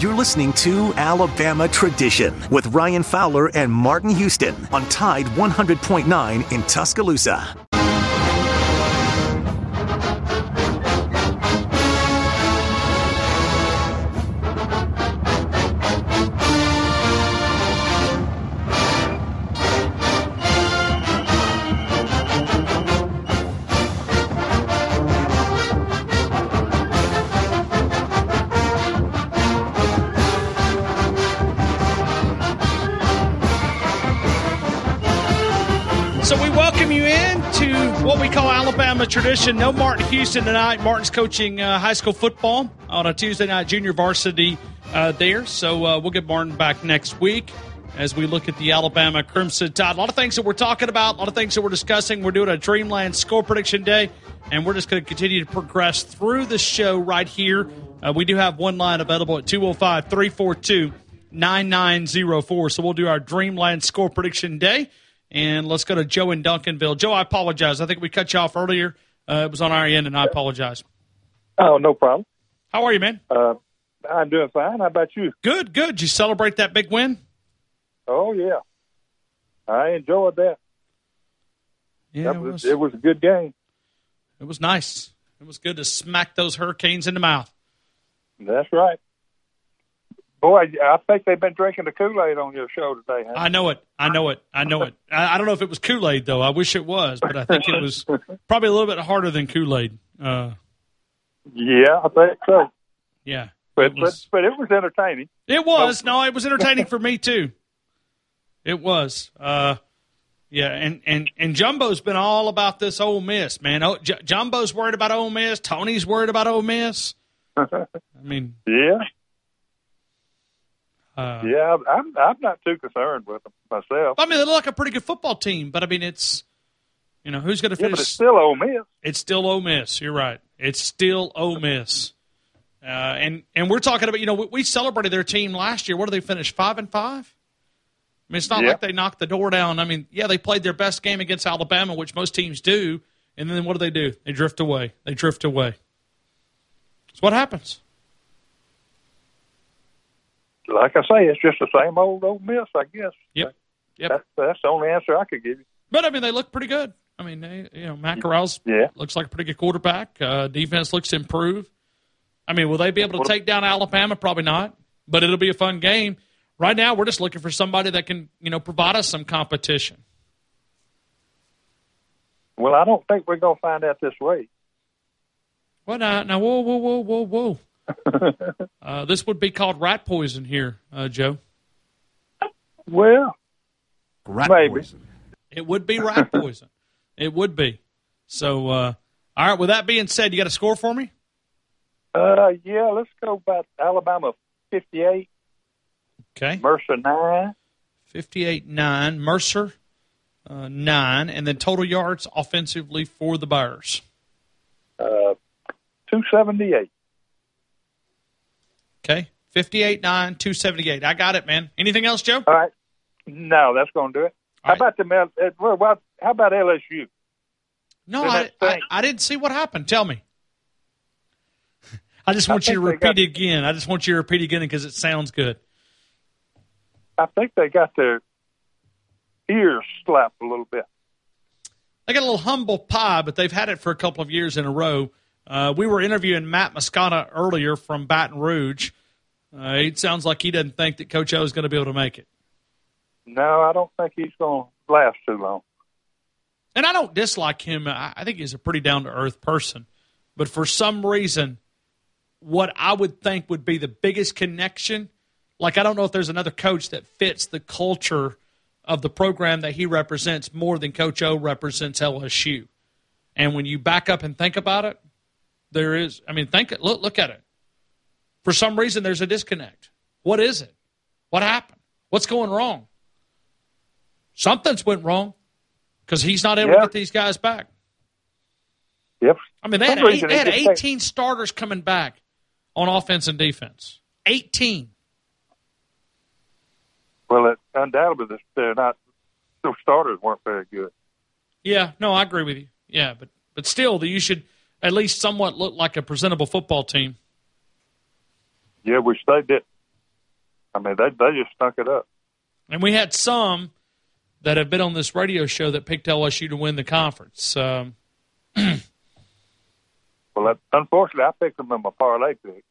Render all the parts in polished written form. You're listening to Alabama Tradition with Ryan Fowler and Martin Houston on Tide 100.9 in Tuscaloosa. Tradition. No Martin Houston tonight. Martin's coaching high school football on a Tuesday night, junior varsity there. So we'll get Martin back next week as we look at the Alabama Crimson Tide. A lot of things that we're talking about, a lot of things that we're discussing. We're doing a Dreamland score prediction day, and we're just going to continue to progress through the show right here. We do have one line available at 205-342-9904. So we'll do our Dreamland score prediction day. And let's go to Joe in Duncanville. Joe, I apologize. I think we cut you off earlier. It was on our end, and I apologize. Oh, no problem. How are you, man? I'm doing fine. How about you? Good, good. Did you celebrate that big win? Oh, yeah. I enjoyed that. Yeah, it was a good game. It was nice. It was good to smack those Hurricanes in the mouth. That's right. Boy, I think they've been drinking the Kool-Aid on your show today. Huh? I know it. I don't know if it was Kool-Aid, though. I wish it was, but I think it was probably a little bit harder than Kool-Aid. Yeah, I think so. Yeah. But it was entertaining. It was. No, it was entertaining for me, too. It was. Yeah, and Jumbo's been all about this Ole Miss, man. Jumbo's worried about Ole Miss. Tony's worried about Ole Miss. I mean. Yeah. Yeah, I'm not too concerned with them myself. I mean, they look like a pretty good football team, but I mean, it's, you know, who's going to finish? Yeah, but it's still Ole Miss. It's still Ole Miss. You're right. It's still Ole Miss. And we're talking about, you know, we celebrated their team last year. What did they finish, 5-5? I mean, it's not like they knocked the door down. I mean, yeah, they played their best game against Alabama, which most teams do, and then what do? They drift away. That's what happens. Like I say, it's just the same old Miss, I guess. Yep. That's the only answer I could give you. But, I mean, they look pretty good. I mean, they, you know, Macarell's looks like a pretty good quarterback. Defense looks improved. I mean, will they be able to take down Alabama? Probably not, but it'll be a fun game. Right now, we're just looking for somebody that can, you know, provide us some competition. Well, I don't think we're going to find out this week. Well, now, whoa. This would be called rat poison here, Joe. Well, rat poison. It would be rat poison. It would be. So, all right, with that being said, you got a score for me? Yeah, let's go about Alabama 58. Okay. Mercer 9. 58-9. Mercer 9. And then total yards offensively for the Bears. 278. Okay, 58-9, 278. I got it, man. Anything else, Joe? All right. No, that's going to do it. How about LSU? No, I didn't see what happened. Tell me. I just want you to repeat it again because it sounds good. I think they got their ears slapped a little bit. They got a little humble pie, but they've had it for a couple of years in a row. We were interviewing Matt Moscata earlier from Baton Rouge. It sounds like he doesn't think that Coach O is going to be able to make it. No, I don't think he's going to last too long. And I don't dislike him. I think he's a pretty down-to-earth person. But for some reason, what I would think would be the biggest connection, like I don't know if there's another coach that fits the culture of the program that he represents more than Coach O represents LSU. And when you back up and think about it, there is. I mean, look at it. For some reason, there's a disconnect. What is it? What happened? What's going wrong? Something's went wrong because he's not able to get these guys back. Yep. I mean, they had 18 starters coming back on offense and defense. 18. Well, undoubtedly, those starters weren't very good. Yeah, no, I agree with you. Yeah, but still, you should – at least somewhat looked like a presentable football team. Yeah, which they did. I mean, they just snuck it up. And we had some that have been on this radio show that picked LSU to win the conference. Well, unfortunately, I picked them in my parlay pick.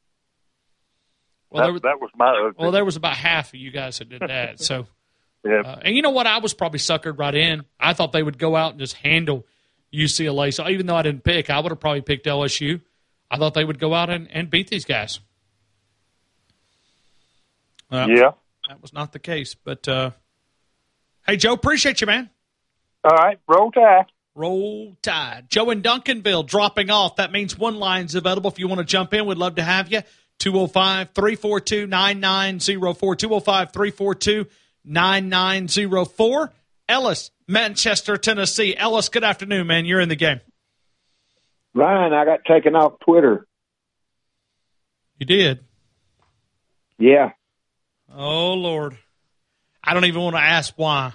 Well, that was my other pick. Well, there was about half of you guys that did that. So, yeah. And you know what? I was probably suckered right in. I thought they would go out and just handle UCLA. So even though I didn't pick, I would have probably picked LSU. I thought they would go out and beat these guys. Yeah. That was not the case. But, hey, Joe, appreciate you, man. All right. Roll Tide. Roll Tide. Joe in Duncanville dropping off. That means one line's available. If you want to jump in, we'd love to have you. 205-342-9904. 205-342-9904. Ellis, Manchester, Tennessee. Ellis, good afternoon, man. You're in the game. Ryan, I got taken off Twitter. You did? Yeah. Oh, Lord. I don't even want to ask why.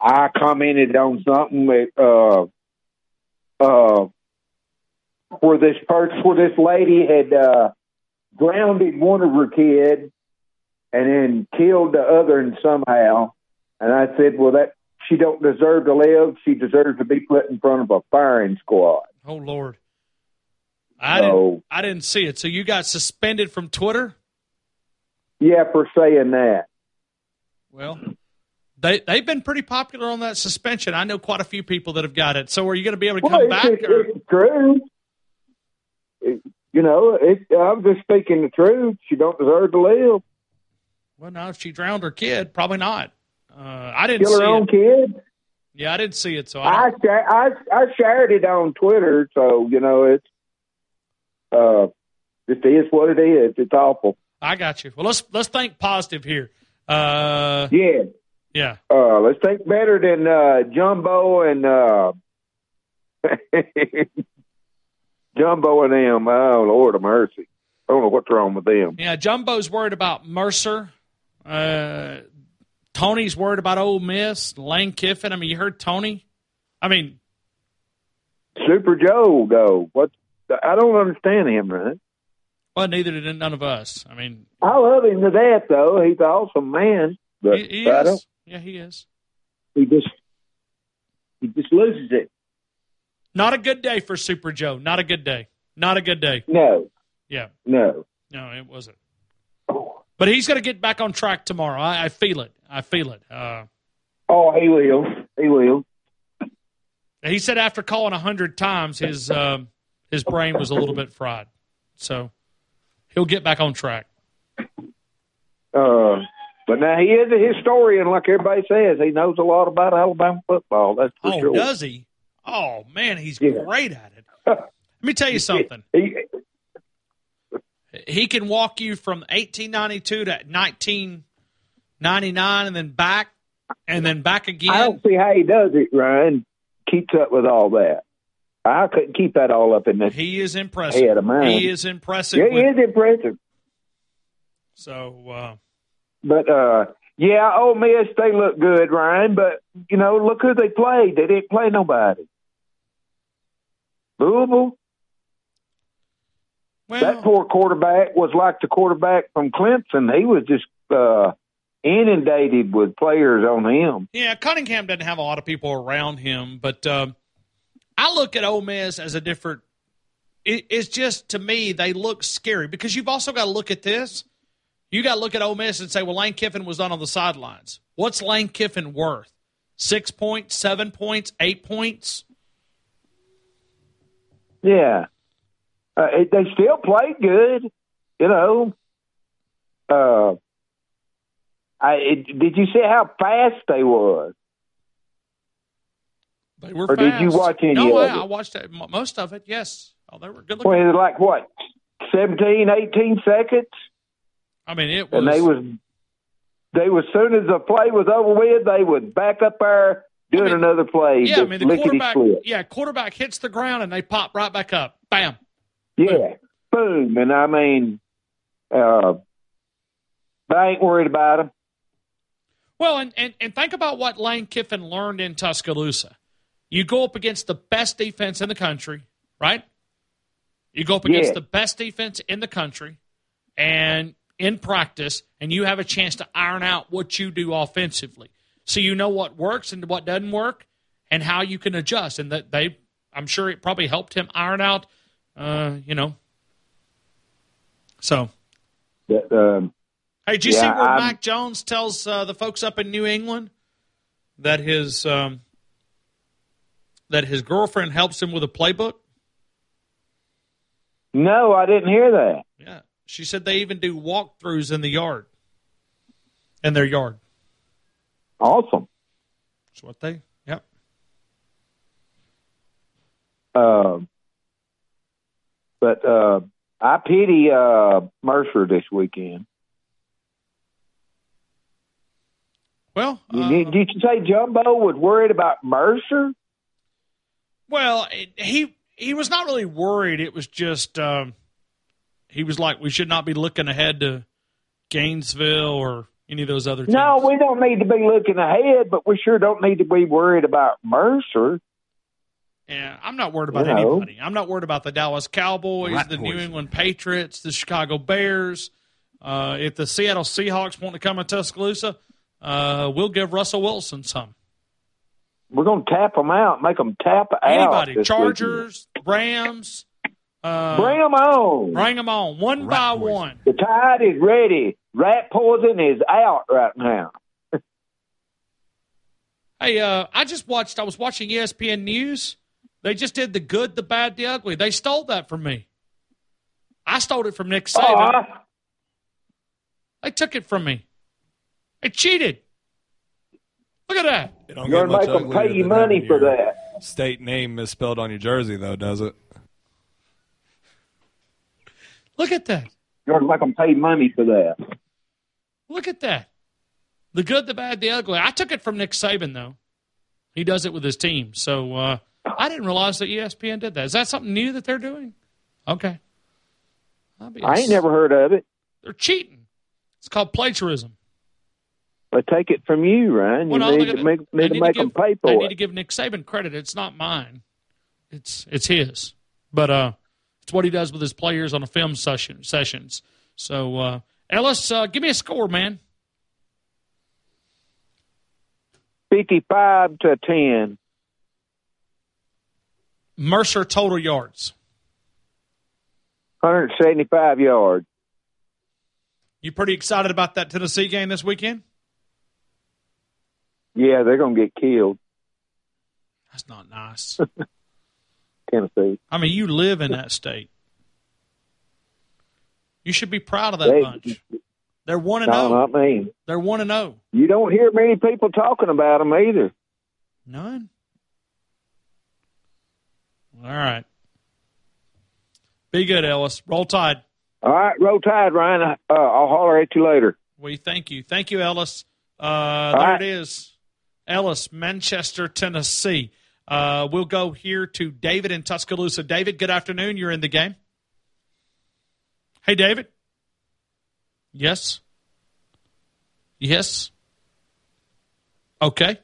I commented on something with, where this lady had grounded one of her kids and then killed the other one somehow. And I said, well, that she don't deserve to live. She deserves to be put in front of a firing squad. Oh, Lord. I didn't see it. So you got suspended from Twitter? Yeah, for saying that. Well, they've been pretty popular on that suspension. I know quite a few people that have got it. So are you going to be able to come back? It's true. I'm just speaking the truth. She don't deserve to live. Well, no, if she drowned her kid, probably not. I didn't see it. Kill her own kid? Yeah, I didn't see it. So I shared it on Twitter. So, it's it is what it is. It's awful. I got you. Well, let's think positive here. Yeah. Yeah. Let's think better than Jumbo and Jumbo and them. Oh, Lord of mercy. I don't know what's wrong with them. Yeah, Jumbo's worried about Mercer. Tony's worried about Ole Miss, Lane Kiffin. I mean, you heard Tony? I mean, Super Joe, though. What? I don't understand him, right? Well, neither did none of us. I mean, I love him to death, though. He's an awesome man. But he is. Yeah, he is. He just loses it. Not a good day for Super Joe. Not a good day. Not a good day. No. Yeah. No. No, it wasn't. But he's going to get back on track tomorrow. I feel it. I feel it. Oh, he will. He will. He said after calling 100 times, his brain was a little bit fried. So. He'll get back on track. But now he is a historian, like everybody says. He knows a lot about Alabama football. That's for sure. Oh, does he? Oh, man, he's great at it. Let me tell you something. He can walk you from 1892 to 1999 and then back again. I don't see how he does it, Ryan. Keeps up with all that. I couldn't keep that all up in this. He is impressive. Head of mine. He is impressive. Yeah, he is impressive. So, but Ole Miss, they look good, Ryan. But look who they played. They didn't play nobody. Louisville. Well, that poor quarterback was like the quarterback from Clemson. He was just inundated with players on him. Yeah, Cunningham doesn't have a lot of people around him, but. I look at Ole Miss as a different – it's just, to me, they look scary because you've also got to look at this. You got to look at Ole Miss and say, well, Lane Kiffin was not on the sidelines. What's Lane Kiffin worth? 6 points, 7 points, 8 points? Yeah. They still played good, did you see how fast they was? They were or fast. Did you watch any of it? No, I watched most of it, yes. Oh, they were good looking. Well, like what, 17, 18 seconds? I mean, it was. And they was, as soon as the play was over with, they would back up there doing another play. Yeah, I mean, the quarterback hits the ground and they pop right back up. Bam. Yeah, boom. And I mean, I ain't worried about them. Well, and think about what Lane Kiffin learned in Tuscaloosa. You go up against the best defense in the country, right? You go up against the best defense in the country, and in practice, and you have a chance to iron out what you do offensively. So you know what works and what doesn't work and how you can adjust. And that they, I'm sure it probably helped him iron out, you know. So. That, hey, did you see where Mac Jones tells the folks up in New England that his girlfriend helps him with a playbook? No, I didn't hear that. Yeah. She said they even do walkthroughs in the yard, in their yard. Awesome. That's what they, yep. But I pity Mercer this weekend. Well, did you say Jumbo was worried about Mercer? Well, he was not really worried. It was just he was like, we should not be looking ahead to Gainesville or any of those other teams. No, we don't need to be looking ahead, but we sure don't need to be worried about Mercer. Yeah, I'm not worried about anybody. I'm not worried about the Dallas Cowboys, New England Patriots, the Chicago Bears. If the Seattle Seahawks want to come to Tuscaloosa, we'll give Russell Wilson some. We're going to tap them out, make them tap anybody. Out. Chargers, Rams. Bring them on. Bring them on, one by one. The Tide is ready. Rat poison is out right now. Hey, I was watching ESPN News. They just did the good, the bad, the ugly. They stole that from me. I stole it from Nick Saban. They took it from me. They cheated. Look at that. You're going to make them pay you money for that. State name misspelled on your jersey, though, does it? Look at that. You're going to make them pay money for that. Look at that. The good, the bad, the ugly. I took it from Nick Saban, though. He does it with his team. So I didn't realize that ESPN did that. Is that something new that they're doing? Okay. I ain't never heard of it. They're cheating. It's called plagiarism. They take it from you, Ryan. You need to make them pay for it. They need to give Nick Saban credit. It's not mine. It's his. But it's what he does with his players on the film sessions. So, Ellis, give me a score, man. 55-10. Mercer total yards. 175 yards. You pretty excited about that Tennessee game this weekend? Yeah, they're going to get killed. That's not nice. Tennessee. I mean, you live in that state. You should be proud of that bunch. They're 1-0. Not me. They're 1-0. You don't hear many people talking about them either. None? All right. Be good, Ellis. Roll Tide. All right, Roll Tide, Ryan. I'll holler at you later. We thank you. Thank you, Ellis. It is. Ellis, Manchester, Tennessee. We'll go here to David in Tuscaloosa. David, good afternoon. You're in the game. Hey, David. Yes. Yes. Okay.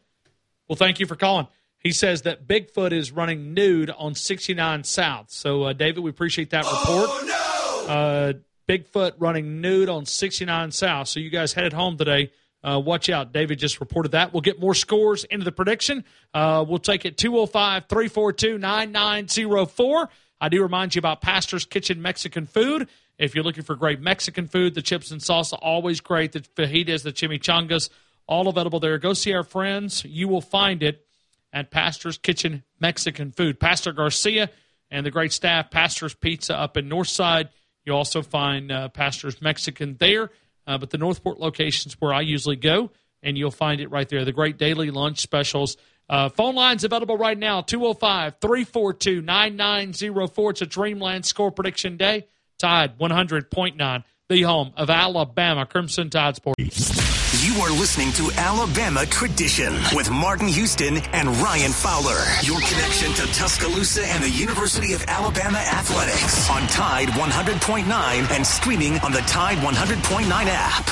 Well, thank you for calling. He says that Bigfoot is running nude on 69 South. So, David, we appreciate that report. Oh, no! Bigfoot running nude on 69 South. So you guys headed home today. Watch out. David just reported that. We'll get more scores into the prediction. We'll take it 205-342-9904. I do remind you about Pastor's Kitchen Mexican food. If you're looking for great Mexican food, the chips and salsa, always great. The fajitas, the chimichangas, all available there. Go see our friends. You will find it at Pastor's Kitchen Mexican food. Pastor Garcia and the great staff, Pastor's Pizza up in Northside. You also find Pastor's Mexican there. But the Northport location's where I usually go, and you'll find it right there. The great daily lunch specials. Phone line's available right now, 205-342-9904. It's a Dreamland score prediction day. Tide 100.9, the home of Alabama Crimson Tide Sports. You are listening to Alabama Tradition with Martin Houston and Ryan Fowler. Your connection to Tuscaloosa and the University of Alabama Athletics on Tide 100.9 and streaming on the Tide 100.9 app.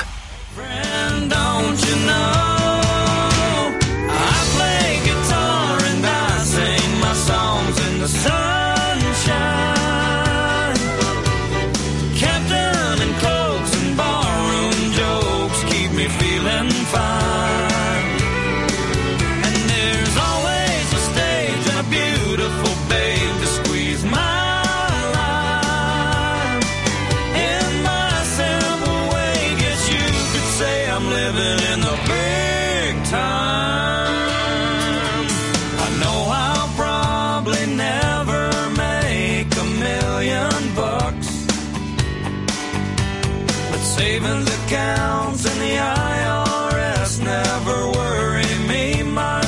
Friend, don't you know, I play guitar and I sing my songs in the sunshine. Captain and cloaks and bar. savings accounts and the IRS never worry me much.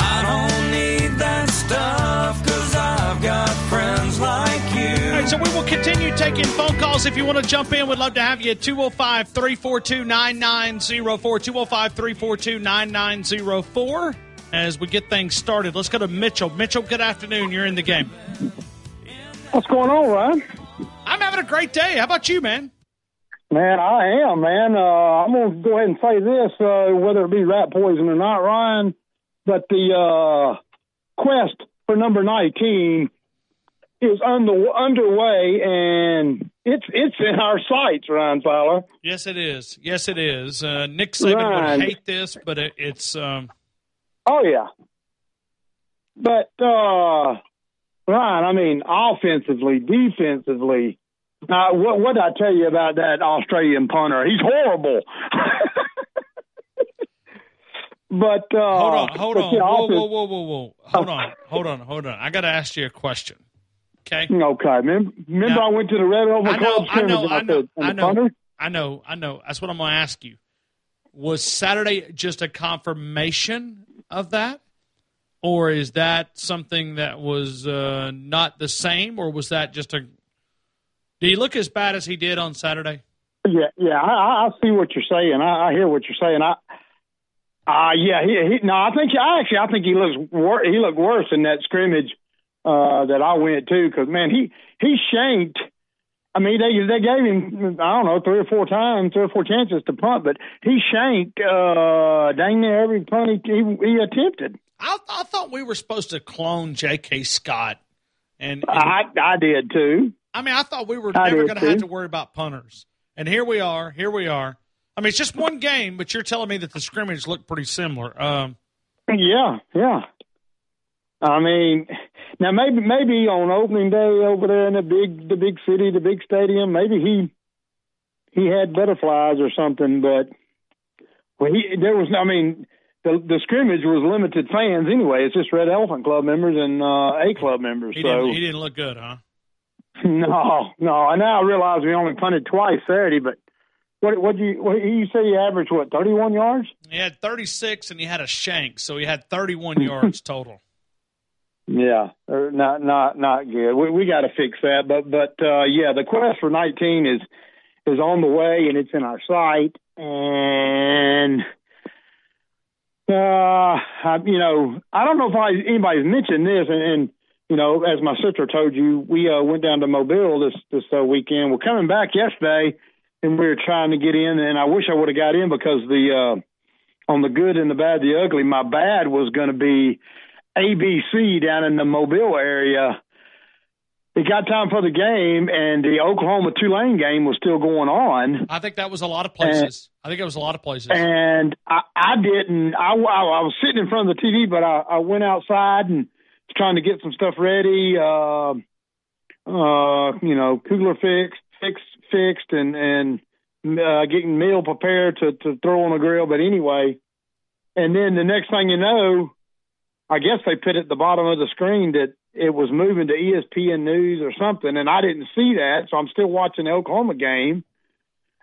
I don't need that stuff because I've got friends like you. All right, so we will continue taking phone calls. If you want to jump in, we'd love to have you at 205-342-9904, 205-342-9904. As we get things started, let's go to Mitchell. Mitchell, good afternoon. You're in the game. What's going on, Ryan? I'm having a great day. How about you, man? Man, I am, man. I'm going to go ahead and say this, whether it be rat poison or not, Ryan, but the quest for number 19 is underway, and it's in our sights, Ryan Fowler. Yes, it is. Yes, it is. Nick Saban would hate this, but it's oh, yeah. But, Ryan, I mean, offensively, defensively, what did I tell you about that Australian punter? He's horrible. But Hold on. Whoa. Hold on. I got to ask you a question. Okay? Okay. Remember now, I went to the Red Oval Club I know. That's what I'm going to ask you. Was Saturday just a confirmation of that? Or is that something that was not the same, or was that just a – did he look as bad as he did on Saturday? Yeah. I see what you're saying. I hear what you're saying. I think he looked worse in that scrimmage that I went to because, man, he shanked. I mean, they gave him, I don't know, three or four chances to punt, but he shanked dang near every punt he attempted. I thought we were supposed to clone J.K. Scott. I did, too. I mean, I thought we were never going to have to worry about punters. And here we are. I mean, it's just one game, but you're telling me that the scrimmage looked pretty similar. Yeah. I mean, now maybe on opening day over there in the big city, the big stadium, maybe he had butterflies or something. But the scrimmage was limited fans anyway. It's just Red Elephant Club members and A Club members. He didn't look good, huh? No. And now I realize we only punted twice Saturday, but what you say he averaged, 31 yards? He had 36 and he had a shank, so he had 31 yards total. Yeah, not good. We got to fix that. But yeah, the quest for 19 is on the way, and it's in our sight. And I don't know if anybody's mentioned this. And you know, as my sister told you, we went down to Mobile this weekend. We're coming back yesterday, and we were trying to get in. And I wish I would have got in because the on the good and the bad, the ugly. My bad was going to be ABC down in the Mobile area. It got time for the game, and the Oklahoma-Tulane game was still going on. I think that was a lot of places. And I didn't. I was sitting in front of the TV, but I went outside and was trying to get some stuff ready. Kugler fixed, and getting meal prepared to throw on the grill. But anyway, and then the next thing you know, I guess they put at the bottom of the screen that it was moving to ESPN News or something, and I didn't see that, so I'm still watching the Oklahoma game.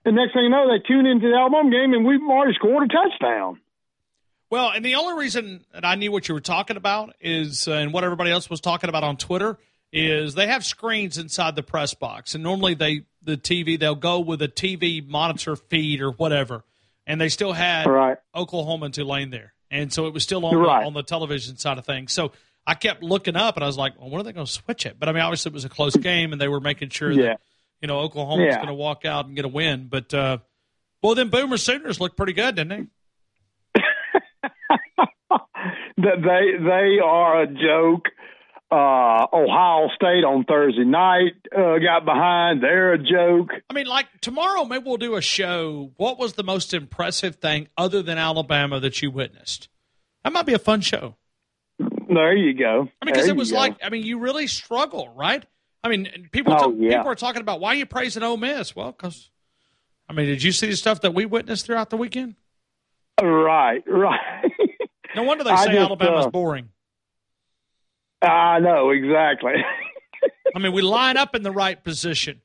And next thing you know, they tune into the Alabama game, and we've already scored a touchdown. Well, and the only reason that I knew what you were talking about is, and what everybody else was talking about on Twitter, is they have screens inside the press box, and normally they'll go with a TV monitor feed or whatever, and they still had Oklahoma and Tulane there. And so it was still on the television side of things. So I kept looking up, and I was like, well, when are they going to switch it? But, I mean, obviously it was a close game, and they were making sure that, you know, Oklahoma was going to walk out and get a win. But, well, then Boomer Sooners looked pretty good, didn't they? They are a joke. Ohio State on Thursday night got behind. They're a joke. I mean, like tomorrow, maybe we'll do a show. What was the most impressive thing other than Alabama that you witnessed? That might be a fun show. There you go. I mean, because it was you really struggle, right? I mean, people are talking about why are you praising Ole Miss? Well, because, I mean, did you see the stuff that we witnessed throughout the weekend? Right. No wonder they say Alabama's boring. I know, exactly. I mean, we line up in the right position.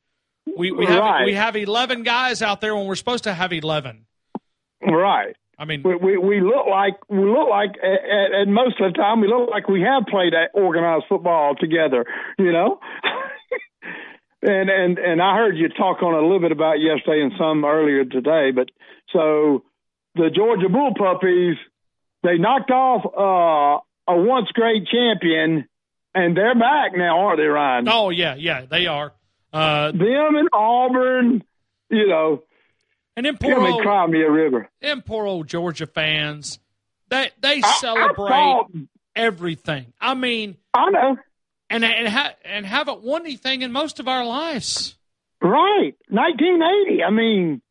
We have 11 guys out there when we're supposed to have 11. Right. I mean, we look like at most of the time we look like we have played organized football together, you know. And I heard you talk on a little bit about yesterday and some earlier today, but so the Georgia Bull Puppies, they knocked off a once great champion, and they're back now, aren't they, Ryan? Oh yeah, they are. Them and Auburn, you know. And then poor old Georgia fans, they celebrate everything. I mean, I know, and haven't won anything in most of our lives. Right, 1980. I mean,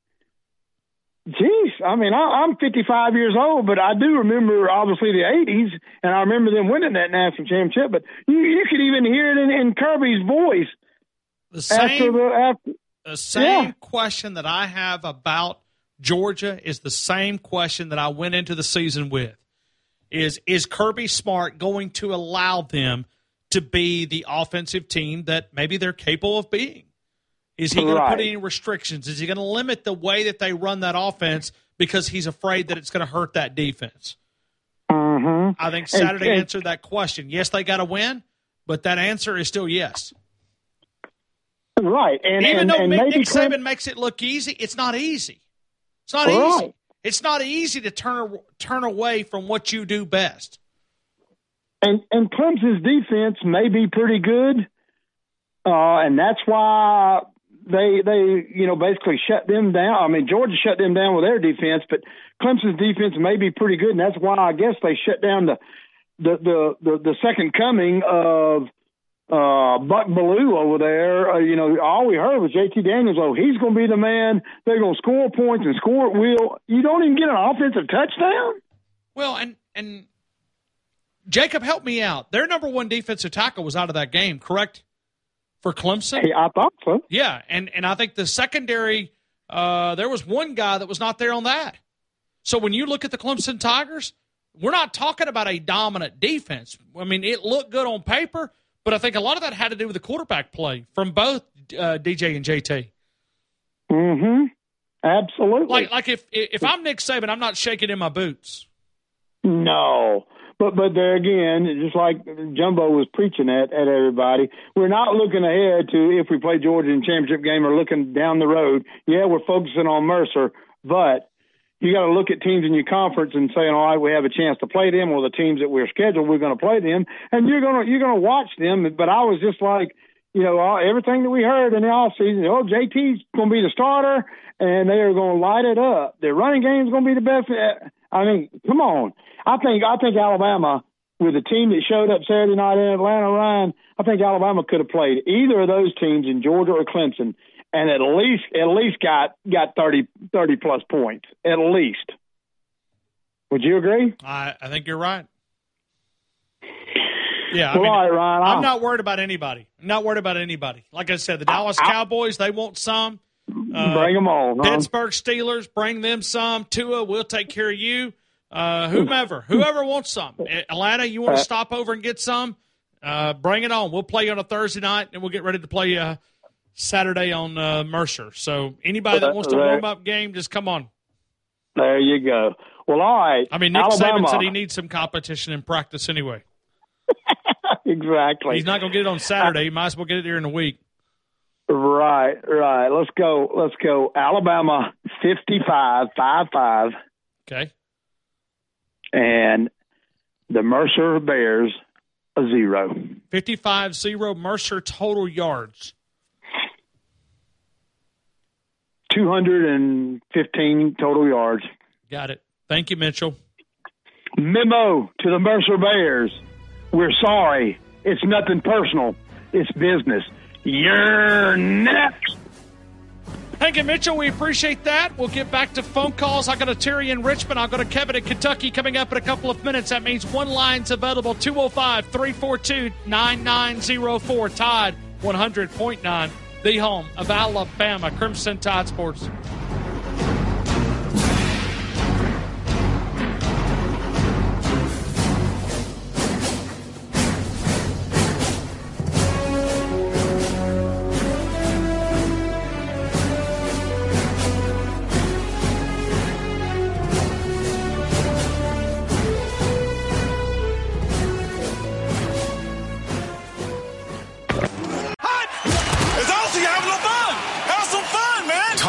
geez. I mean, I'm 55 years old, but I do remember obviously the 80s, and I remember them winning that national championship. But you could even hear it in Kirby's voice. The same question that I have about Georgia is the same question that I went into the season with. Is Kirby Smart going to allow them to be the offensive team that maybe they're capable of being? Is he going to put any restrictions? Is he going to limit the way that they run that offense because he's afraid that it's going to hurt that defense? Mm-hmm. I think Saturday answered that question. Yes, they got to win, but that answer is still yes. Right, and even though Nick Saban makes it look easy, it's not easy. It's not easy. It's not easy to turn away from what you do best. And Clemson's defense may be pretty good, and that's why they basically shut them down. I mean, Georgia shut them down with their defense, but Clemson's defense may be pretty good, and that's why I guess they shut down the second coming of. Buck Ballou over there, all we heard was J.T. Daniels, he's going to be the man. They're going to score points and score at will. You don't even get an offensive touchdown? Well, and Jacob, help me out. Their number one defensive tackle was out of that game, correct, for Clemson? Hey, I thought so. Yeah, and I think the secondary, there was one guy that was not there on that. So when you look at the Clemson Tigers, we're not talking about a dominant defense. I mean, it looked good on paper, but I think a lot of that had to do with the quarterback play from both DJ and JT. Mm-hmm. Absolutely. Like if I'm Nick Saban, I'm not shaking in my boots. No. But there again, just like Jumbo was preaching at everybody, we're not looking ahead to if we play Georgia in the championship game or looking down the road. Yeah, we're focusing on Mercer, but you got to look at teams in your conference and saying, all right, we have a chance to play them, or the teams that we're scheduled, we're going to play them, and you're going to watch them. But I was just like, everything that we heard in the offseason, JT's going to be the starter, and they are going to light it up. Their running game is going to be the best. I mean, come on. I think Alabama, with the team that showed up Saturday night in Atlanta, Ryan, I think Alabama could have played either of those teams in Georgia or Clemson, and at least got 30 plus points. At least. Would you agree? I think you're right. Yeah, all right, Ryan. I'm not worried about anybody. I'm not worried about anybody. Like I said, the Dallas Cowboys, they want some. Bring them all. Huh? Pittsburgh Steelers, bring them some. Tua, we'll take care of you. Whoever wants some. Atlanta, you want to stop over and get some? Bring it on. We'll play on a Thursday night, and we'll get ready to play Saturday on Mercer. So anybody that wants to warm up game, just come on. There you go. Well, all right. I mean, Nick Saban said he needs some competition in practice anyway. Exactly. He's not going to get it on Saturday. He might as well get it here in a week. Right. Let's go. Alabama 55-5. Okay. And the Mercer Bears 0. 55-0 Mercer total yards. 215 total yards. Got it. Thank you, Mitchell. Memo to the Mercer Bears. We're sorry. It's nothing personal. It's business. You're next. Thank you, Mitchell. We appreciate that. We'll get back to phone calls. I'll go to Terry in Richmond. I'll go to Kevin in Kentucky coming up in a couple of minutes. That means one line's available, 205-342-9904. Tide 100.9. The home of Alabama Crimson Tide Sports.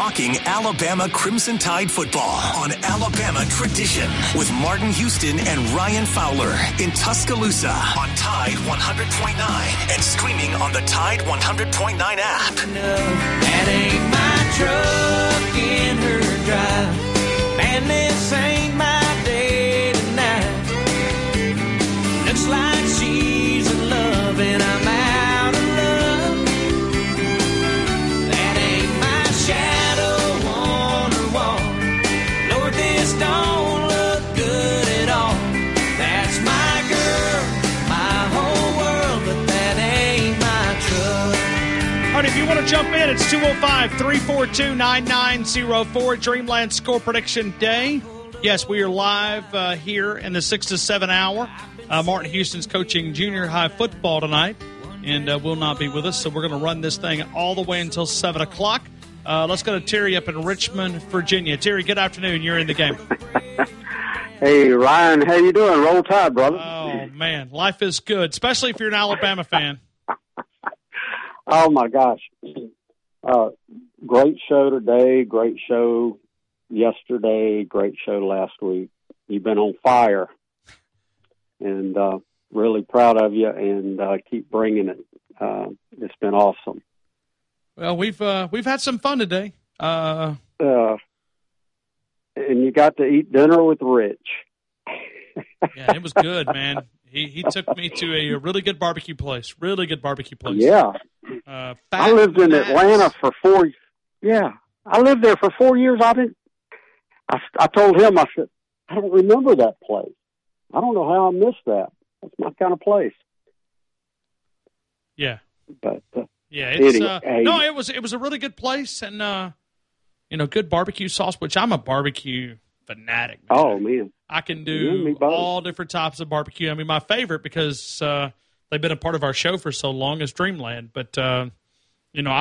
talking Alabama Crimson Tide football on Alabama Tradition with Martin Houston and Ryan Fowler in Tuscaloosa on Tide 100.9 and streaming on the Tide 100.9 app. No, that ain't my truck in her drive. Man, this ain't my day tonight. Looks like she's in love and I'm out. Jump in. It's 205-342-9904. Dreamland Score Prediction Day. Yes, we are live here in the 6 to 7 hour. Martin Houston's coaching junior high football tonight and will not be with us, so we're going to run this thing all the way until 7 o'clock. Let's go to Terry up in Richmond, Virginia. Terry, good afternoon. You're in the game. Hey, Ryan, how you doing? Roll Tide, brother. Oh, man. Life is good, especially if you're an Alabama fan. Oh, my gosh. Great show today, great show yesterday, great show last week. You've been on fire, and really proud of you, and keep bringing it. It's been awesome. Well, we've had some fun today. And you got to eat dinner with Rich. Yeah, it was good, man. He took me to a really good barbecue place. Yeah. I lived in Atlanta for 4 years. Yeah. I lived there for 4 years. I told him, I said, I don't remember that place. I don't know how I missed that. That's my kind of place. Yeah. But yeah, it's anyway, no, it was a really good place, and good barbecue sauce, which I'm a barbecue fanatic. Man. Oh, man. I can do all different types of barbecue. I mean, my favorite, because they've been a part of our show for so long, is Dreamland. But, I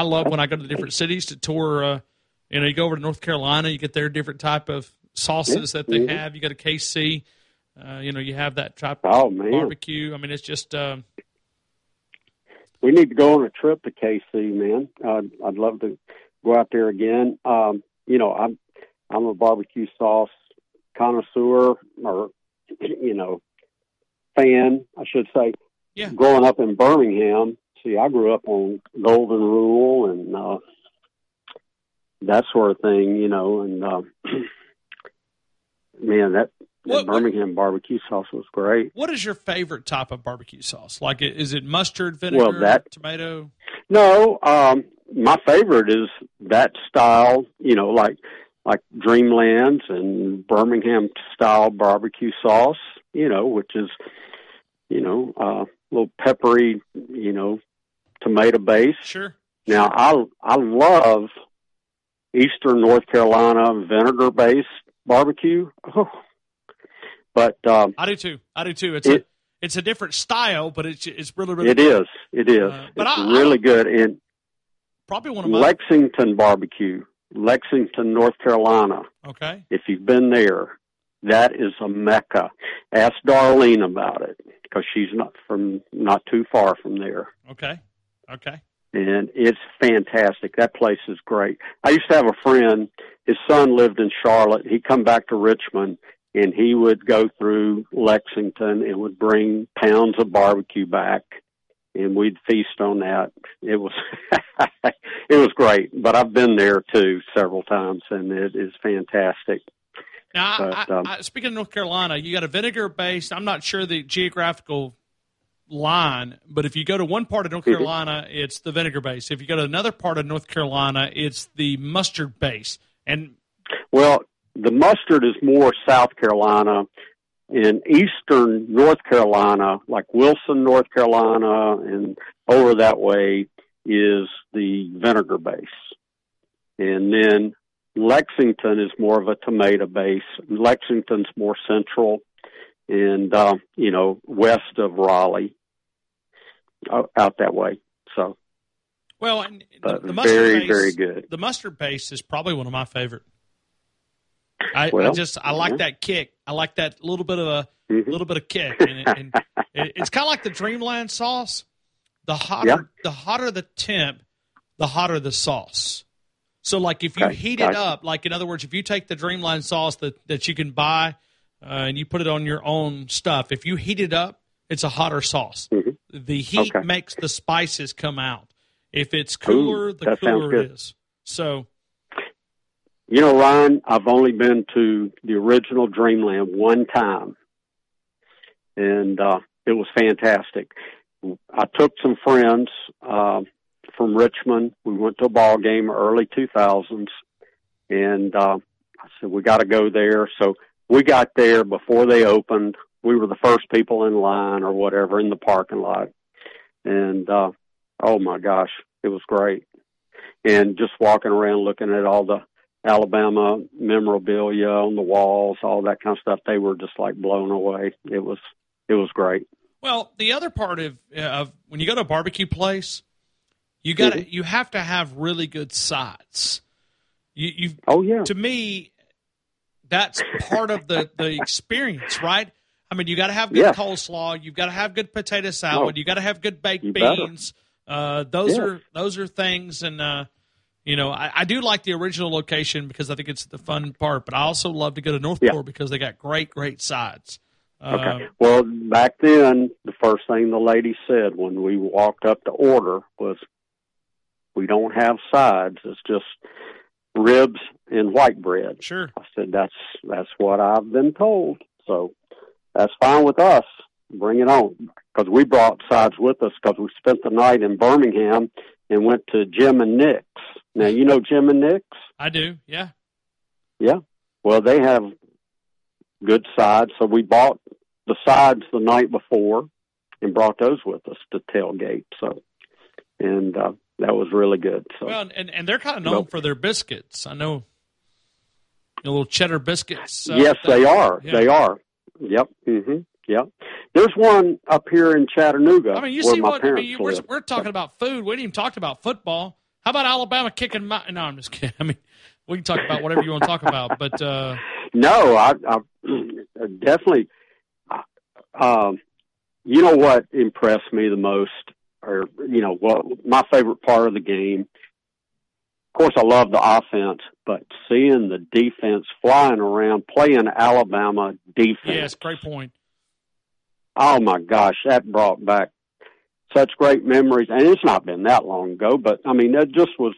love when I go to different cities to tour. You go over to North Carolina, you get their different type of sauces that they have. You go to KC, you have that type of barbecue. I mean, it's just we need to go on a trip to KC, man. I'd love to go out there again. I'm a barbecue sauce connoisseur, or fan, I should say. Yeah. Growing up in Birmingham, I grew up on Golden Rule and that sort of thing, and man, that Birmingham barbecue sauce was great. What is your favorite type of barbecue sauce? Like, is it mustard, vinegar, tomato? No, my favorite is that style, like Dreamlands and Birmingham-style barbecue sauce, which is, a little peppery, tomato base. Sure. Now, I love Eastern North Carolina vinegar-based barbecue. Oh. But I do too. It's a different style, but it's really, really good. It is. But it's really good. And probably one of my Lexington barbecue. Lexington, North Carolina. Okay. If you've been there, that is a mecca. Ask Darlene about it, because she's not too far from there. Okay. And it's fantastic. That place is great. I used to have a friend. His son lived in Charlotte. He'd come back to Richmond, and he would go through Lexington and would bring pounds of barbecue back, and we'd feast on that. It was it was great, but I've been there too several times, and it is fantastic. Now, speaking of North Carolina, you got a vinegar-based, I'm not sure the geographical line, but if you go to one part of North Carolina, it's the vinegar-based. If you go to another part of North Carolina, it's the mustard-based. Well, the mustard is more South Carolina. In eastern North Carolina, like Wilson, North Carolina, and over that way is the vinegar base. And then Lexington is more of a tomato base. Lexington's more central and, west of Raleigh, out that way. So, well, and the mustard very, base, very good. The mustard base is probably one of my favorite. I like that kick. I like that little bit of kick, and it's kind of like the Dreamland sauce. The hotter the temp, the hotter the sauce. So, like, if you heat it up, like, in other words, if you take the Dreamland sauce that you can buy and you put it on your own stuff, if you heat it up, it's a hotter sauce. Mm-hmm. The heat makes the spices come out. If it's cooler, the cooler it is. So, you know, Ryan, I've only been to the original Dreamland one time, and it was fantastic. I took some friends from Richmond. We went to a ball game early 2000s, and I said, we got to go there. So we got there before they opened. We were the first people in line or whatever in the parking lot. And, oh, my gosh, it was great. And just walking around looking at all the Alabama memorabilia on the walls, all that kind of stuff, they were just, like, blown away. It was great. Well, the other part of when you go to a barbecue place, you have to have really good sides. To me, that's part of the experience, right? I mean, you got to have good coleslaw, you've got to have good potato salad, you got to have good baked beans. Those are things, and you know, I do like the original location because I think it's the fun part. But I also love to go to Northport because they got great sides. Okay. Well, back then, the first thing the lady said when we walked up to order was, we don't have sides. It's just ribs and white bread. Sure. I said, that's what I've been told. So that's fine with us. Bring it on. Because we brought sides with us because we spent the night in Birmingham and went to Jim and Nick's. Now, you know Jim and Nick's? I do, yeah. Yeah. Well, they have good sides. So we bought the sides the night before and brought those with us to tailgate. So, and that was really good. So, well, and they're kind of known for their biscuits. I know the little cheddar biscuits. Yes, they are. Yeah. They are. Yep. Mm-hmm. Yep. There's one up here in Chattanooga. I mean, you see what I mean, we're talking about food. We didn't even talk about football. How about Alabama kicking my? No, I'm just kidding. I mean, we can talk about whatever you want to talk about, but no, I definitely. You know what impressed me the most, or you know what my favorite part of the game. Of course, I love the offense, but seeing the defense flying around playing Alabama defense. Yes, great point. Oh my gosh, that brought back such great memories, and it's not been that long ago. But I mean, that just was.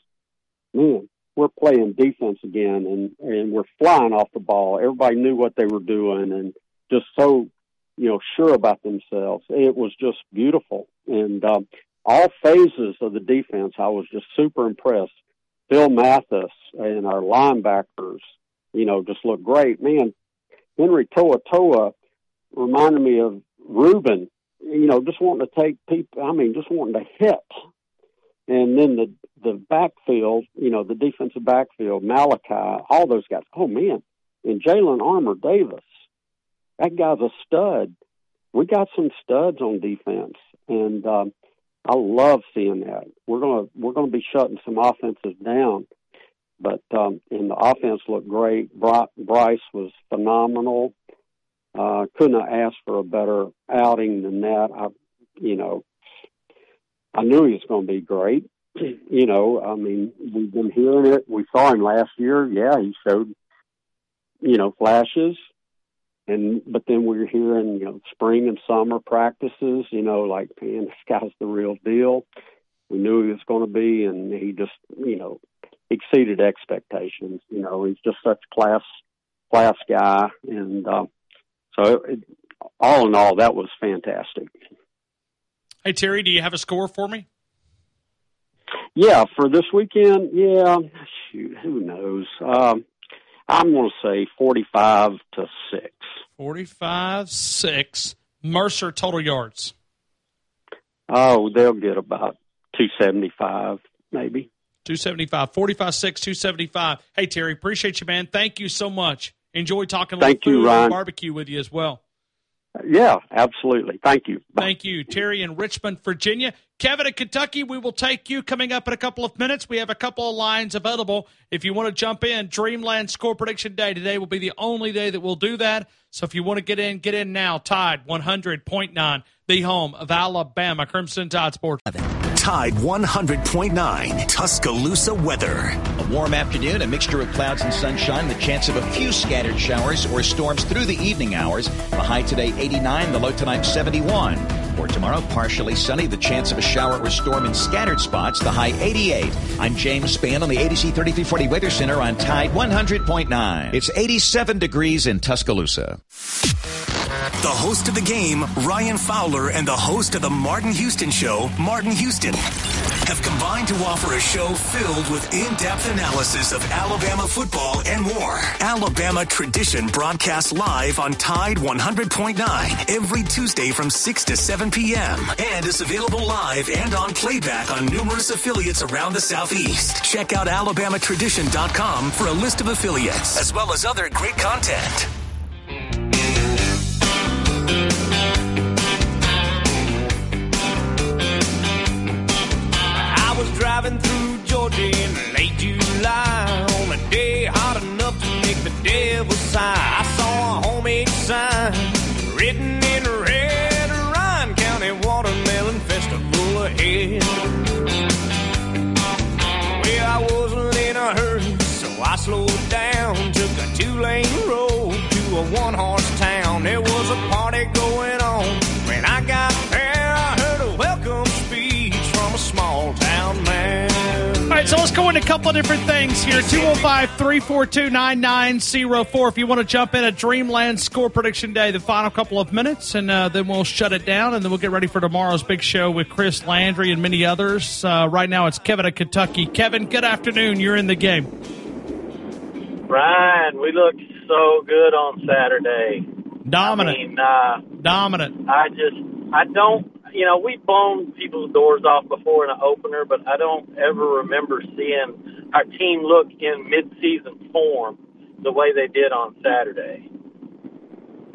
Man, we're playing defense again, and we're flying off the ball. Everybody knew what they were doing and just so, you know, sure about themselves. It was just beautiful. And all phases of the defense, I was just super impressed. Phil Mathis and our linebackers, you know, just looked great. Man, Henry Toa reminded me of Ruben, you know, just wanting to take people, I mean, just wanting to hit. And then the backfield, you know, the defensive backfield, Malachi, all those guys. Oh, man. And Jalen Armour Davis, that guy's a stud. We got some studs on defense, and I love seeing that. We're gonna be shutting some offenses down, but and the offense looked great. Bryce was phenomenal. Couldn't have asked for a better outing than that. I knew he was going to be great. You know, I mean, we've been hearing it. We saw him last year. Yeah, he showed, you know, flashes. But then we were hearing, you know, spring and summer practices, you know, like, man, this guy's the real deal. We knew he was going to be, and he just, you know, exceeded expectations. You know, he's just such class guy. And so all in all, that was fantastic. Hey, Terry, do you have a score for me? Yeah, for this weekend, yeah, shoot, who knows? I'm going to say 45-6. 45-6. Mercer total yards. Oh, they'll get about 275, maybe. 275, 45-6, 275. Hey, Terry, appreciate you, man. Thank you so much. Enjoy talking about food and barbecue with you as well. Yeah, absolutely. Thank you. Bye. Thank you, Terry in Richmond, Virginia. Kevin in Kentucky, we will take you coming up in a couple of minutes. We have a couple of lines available. If you want to jump in, Dreamland Score Prediction Day. Today will be the only day that we'll do that. So if you want to get in now. Tide 100.9, the home of Alabama Crimson Tide Sports. Tide 100.9, Tuscaloosa weather. warm afternoon, a mixture of clouds and sunshine, the chance of a few scattered showers or storms through the evening hours. The high today 89, the low tonight 71. For tomorrow, partially sunny, the chance of a shower or storm in scattered spots, the high 88. I'm James Spann on the ADC 3340 Weather Center on Tide 100.9. It's 87 degrees in Tuscaloosa. The host of the game, Ryan Fowler, and the host of the Martin Houston Show, Martin Houston, have combined to offer a show filled with in-depth analysis of Alabama football and more. Alabama Tradition broadcasts live on Tide 100.9 every Tuesday from 6 to 7 p.m. and is available live and on playback on numerous affiliates around the Southeast. Check out alabamatradition.com for a list of affiliates, as well as other great content. Driving through Georgia in late July on a day hot enough to make the devil sigh. I saw a homemade sign written in red, Ryan County Watermelon Festival ahead. Well, I wasn't in a hurry, so I slowed down, took a two-lane road to a one-horse town. There was a party going on when I got there. I heard a welcome speech from a small town. All right, so let's go into a couple of different things here. 205-342-9904. If you want to jump in at Dreamland Score Prediction Day, the final couple of minutes, and then we'll shut it down, and then we'll get ready for tomorrow's big show with Chris Landry and many others. Right now it's Kevin at Kentucky. Kevin, good afternoon. You're in the game. Ryan, we looked so good on Saturday. Dominant. Dominant. We've blown people's doors off before in an opener, but I don't ever remember seeing our team look in mid-season form the way they did on Saturday.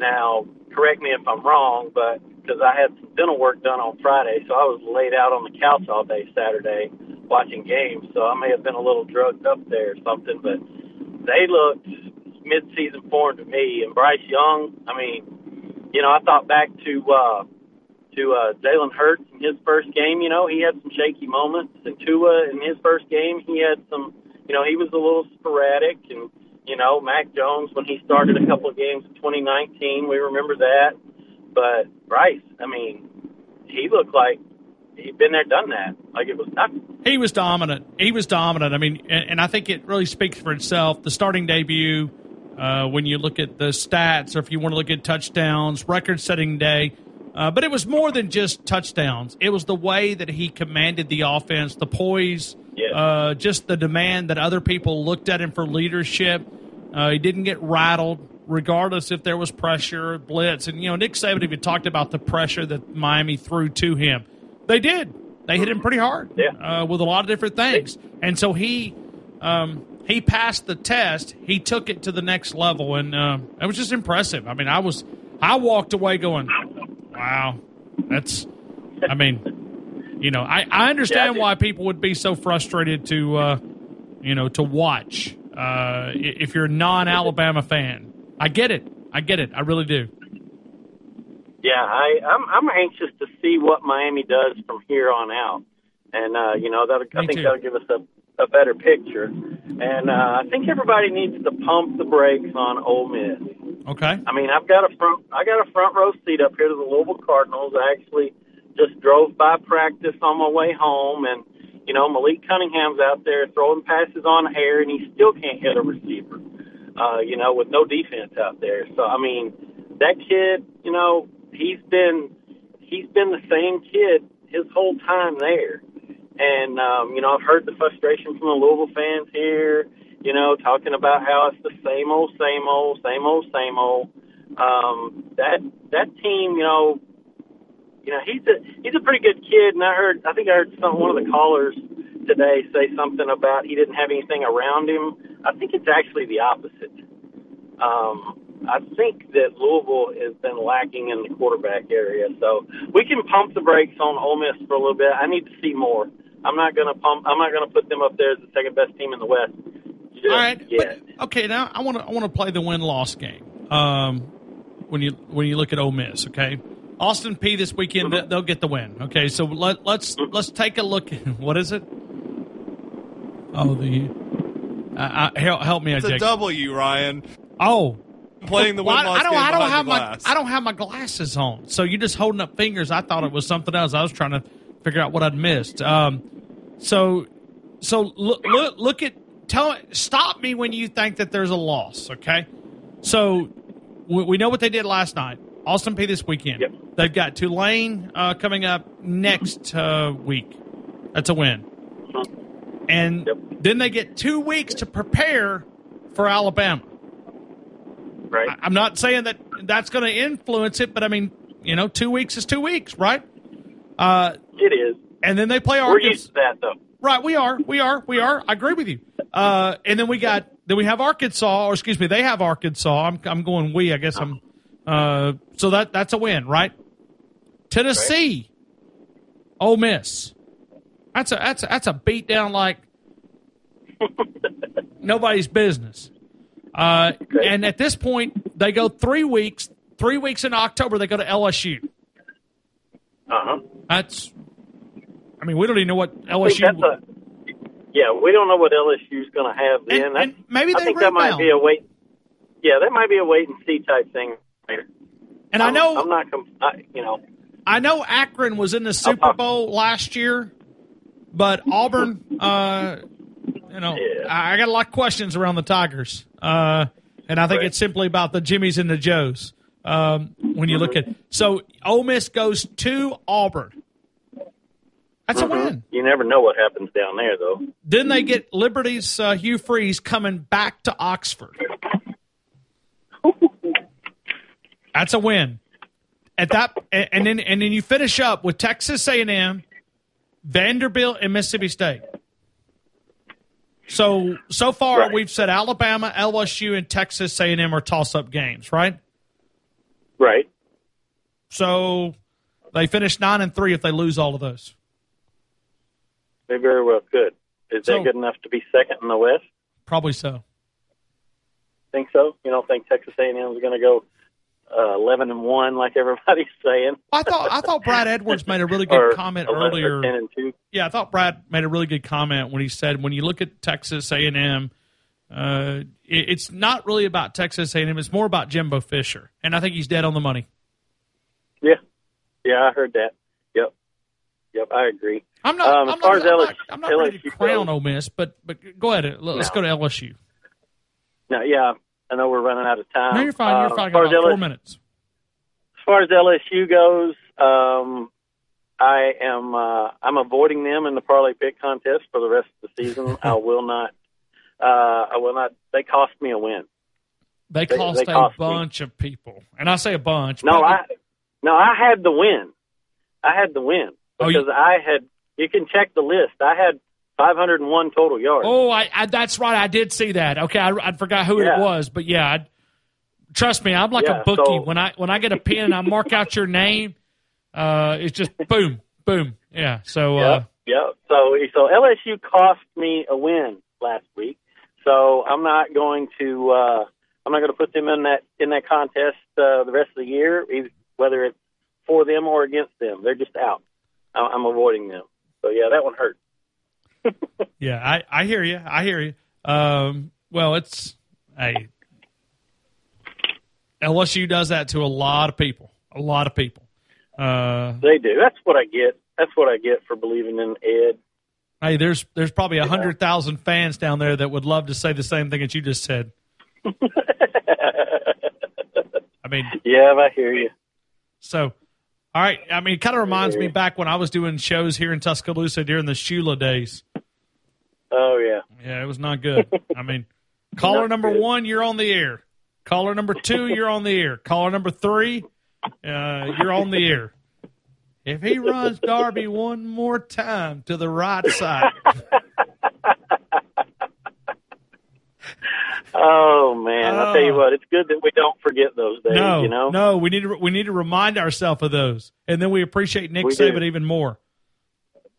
Now, correct me if I'm wrong, but because I had some dental work done on Friday, so I was laid out on the couch all day Saturday watching games, so I may have been a little drugged up there or something, but they looked mid-season form to me. And Bryce Young, I thought back to Jalen Hurts in his first game, he had some shaky moments. And Tua in his first game, he had some, he was a little sporadic. And, Mac Jones, when he started a couple of games in 2019, we remember that. But Bryce, he looked like he'd been there, done that. Like it was nothing. He was dominant. And I think it really speaks for itself. The starting debut, when you look at the stats, or if you want to look at touchdowns, record-setting day. But it was more than just touchdowns. It was the way that he commanded the offense, the poise, just the demand that other people looked at him for leadership. He didn't get rattled, regardless if there was pressure, blitz. And, Nick Saban even talked about the pressure that Miami threw to him. They did. They hit him pretty hard with a lot of different things. And so he passed the test. He took it to the next level, and it was just impressive. I walked away going, wow, I understand why people would be so frustrated to watch if you're a non-Alabama fan. I get it. I really do. Yeah, I'm anxious to see what Miami does from here on out, and that'll give us a better picture. And I think everybody needs to pump the brakes on Ole Miss. Okay. I got a front row seat up here to the Louisville Cardinals. I actually just drove by practice on my way home, and Malik Cunningham's out there throwing passes on air, and he still can't hit a receiver. With no defense out there. So that kid, he's been the same kid his whole time there, and I've heard the frustration from the Louisville fans here. Talking about how it's the same old. That team, he's a pretty good kid, and I think I heard one of the callers today say something about he didn't have anything around him. I think it's actually the opposite. I think that Louisville has been lacking in the quarterback area, so we can pump the brakes on Ole Miss for a little bit. I need to see more. I'm not gonna put them up there as the second best team in the West. All right. Yeah. But, okay. Now I want to play the win-loss game. When you look at Ole Miss, okay, Austin Peay this weekend, they'll get the win. Okay. So let's take a look. What is it? Oh, the Help me out, Jake. It's a W, Ryan. Oh. Playing the Winloss game behind the glass. I don't have my glasses on, so you're just holding up fingers. I thought it was something else. I was trying to figure out what I'd missed. So look at – stop me when you think that there's a loss, okay? So we know what they did last night. Austin Peay this weekend. Yep. They've got Tulane coming up next week. That's a win. And then they get 2 weeks to prepare for Alabama. Right. I'm not saying that that's going to influence it, but, I mean, you know, 2 weeks is 2 weeks, right? It is. And then they play Arkansas. We're used to that, though. Right, we are. I agree with you. And then we have Arkansas, or excuse me, they have Arkansas. I'm going we, I guess I'm so that's a win, right? Tennessee, right. Ole Miss. That's a beat down like nobody's business. And at this point, they go 3 weeks. 3 weeks in October, they go to LSU. Uh-huh. We don't even know what LSU. We don't know what LSU's going to have then. And maybe I think that might be a wait. Yeah, that might be a wait and see type thing later. And I know Akron was in the Super Bowl last year, but Auburn. I got a lot of questions around the Tigers, and I think it's simply about the Jimmies and the Joes. When you look at so Ole Miss goes to Auburn. That's a win. You never know what happens down there, though. Then they get Liberty's Hugh Freeze coming back to Oxford. That's a win. At that, and then you finish up with Texas A&M, Vanderbilt, and Mississippi State. So far we've said Alabama, LSU, and Texas A&M are toss-up games, right? Right. So they finish 9-3 if they lose all of those. They very well could. Is that good enough to be second in the West? Probably so. Think so? You don't think Texas A&M is going to go 11-1 like everybody's saying? I thought Brad Edwards made a really good comment earlier. 10-2. Yeah, I thought Brad made a really good comment when he said, when you look at Texas A&M, it's not really about Texas A&M. It's more about Jimbo Fisher, and I think he's dead on the money. Yeah. Yeah, I heard that. Yep, I agree. I'm not ready to crown Ole Miss, but go ahead. Let's go to LSU. No, yeah, I know we're running out of time. No, you're fine. You're fine. About 4 minutes. As far as LSU goes, I'm avoiding them in the parlay pick contest for the rest of the season. I will not. They cost me a win. They cost a bunch of people, and I say a bunch. I had the win. Because you can check the list. I had 501 total yards. Oh, I that's right. I did see that. Okay, I forgot who it was, but trust me, I'm like a bookie. So, when I get a pen and I mark out your name, it's just boom, boom. Yeah. So So LSU cost me a win last week. So I'm not going to put them in that contest the rest of the year, whether it's for them or against them. They're just out. I'm avoiding them. So, that one hurt. I hear you. Well, LSU does that to a lot of people. They do. That's what I get. For believing in Ed. Hey, there's probably 100,000 fans down there that would love to say the same thing that you just said. I hear you. So, all right, it kind of reminds me back when I was doing shows here in Tuscaloosa during the Shula days. Oh, yeah. Yeah, it was not good. Caller number one, you're on the air. Caller number two, you're on the air. Caller number three, you're on the air. If he runs Darby one more time to the right side. Oh, man, I tell you what, it's good that we don't forget those days, No, we need to remind ourselves of those, and then we appreciate Nick Saban even more.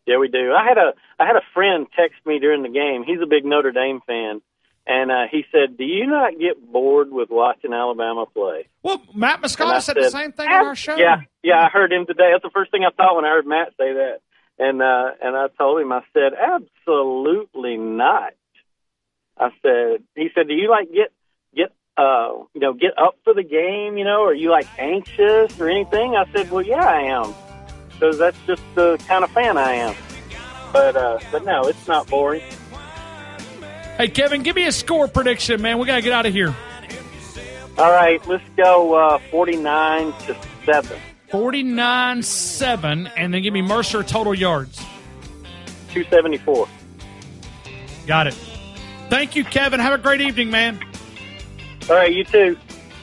Yeah, we do. I had a friend text me during the game. He's a big Notre Dame fan, and he said, do you not get bored with watching Alabama play? Well, Matt Moscata said the same thing on our show. Yeah, I heard him today. That's the first thing I thought when I heard Matt say that. And I told him, I said, absolutely not. I said, he said, do you like get up for the game, you know, are you like anxious or anything? I said, well, yeah, I am. So that's just the kind of fan I am. But no, it's not boring. Hey, Kevin, give me a score prediction, man. We got to get out of here. All right, let's go 49-7. 49-7, and then give me Mercer total yards. 274. Got it. Thank you, Kevin. Have a great evening, man. All right, you too.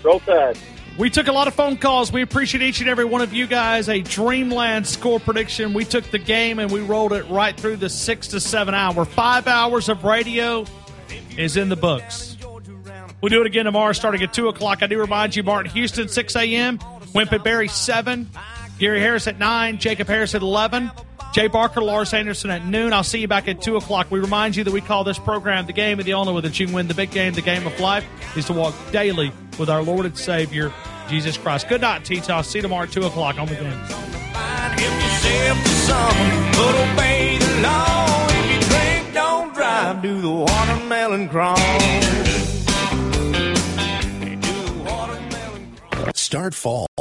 Roll Tide. We took a lot of phone calls. We appreciate each and every one of you guys. A Dreamland score prediction. We took the game and we rolled it right through the 6 to 7 hour. 5 hours of radio is in the books. We'll do it again tomorrow starting at 2 o'clock. I do remind you, Martin Houston, 6 a.m., Wimpet Berry, 7, Gary Harris at 9, Jacob Harris at 11, Jay Barker, Lars Anderson at noon. I'll see you back at 2 o'clock. We remind you that we call this program the game, and the only way that you can win the big game, the game of life, is to walk daily with our Lord and Savior, Jesus Christ. Good night, T-Toss. See you tomorrow at 2 o'clock on the game. If you drink, don't drive. Do the watermelon crawl. Start fall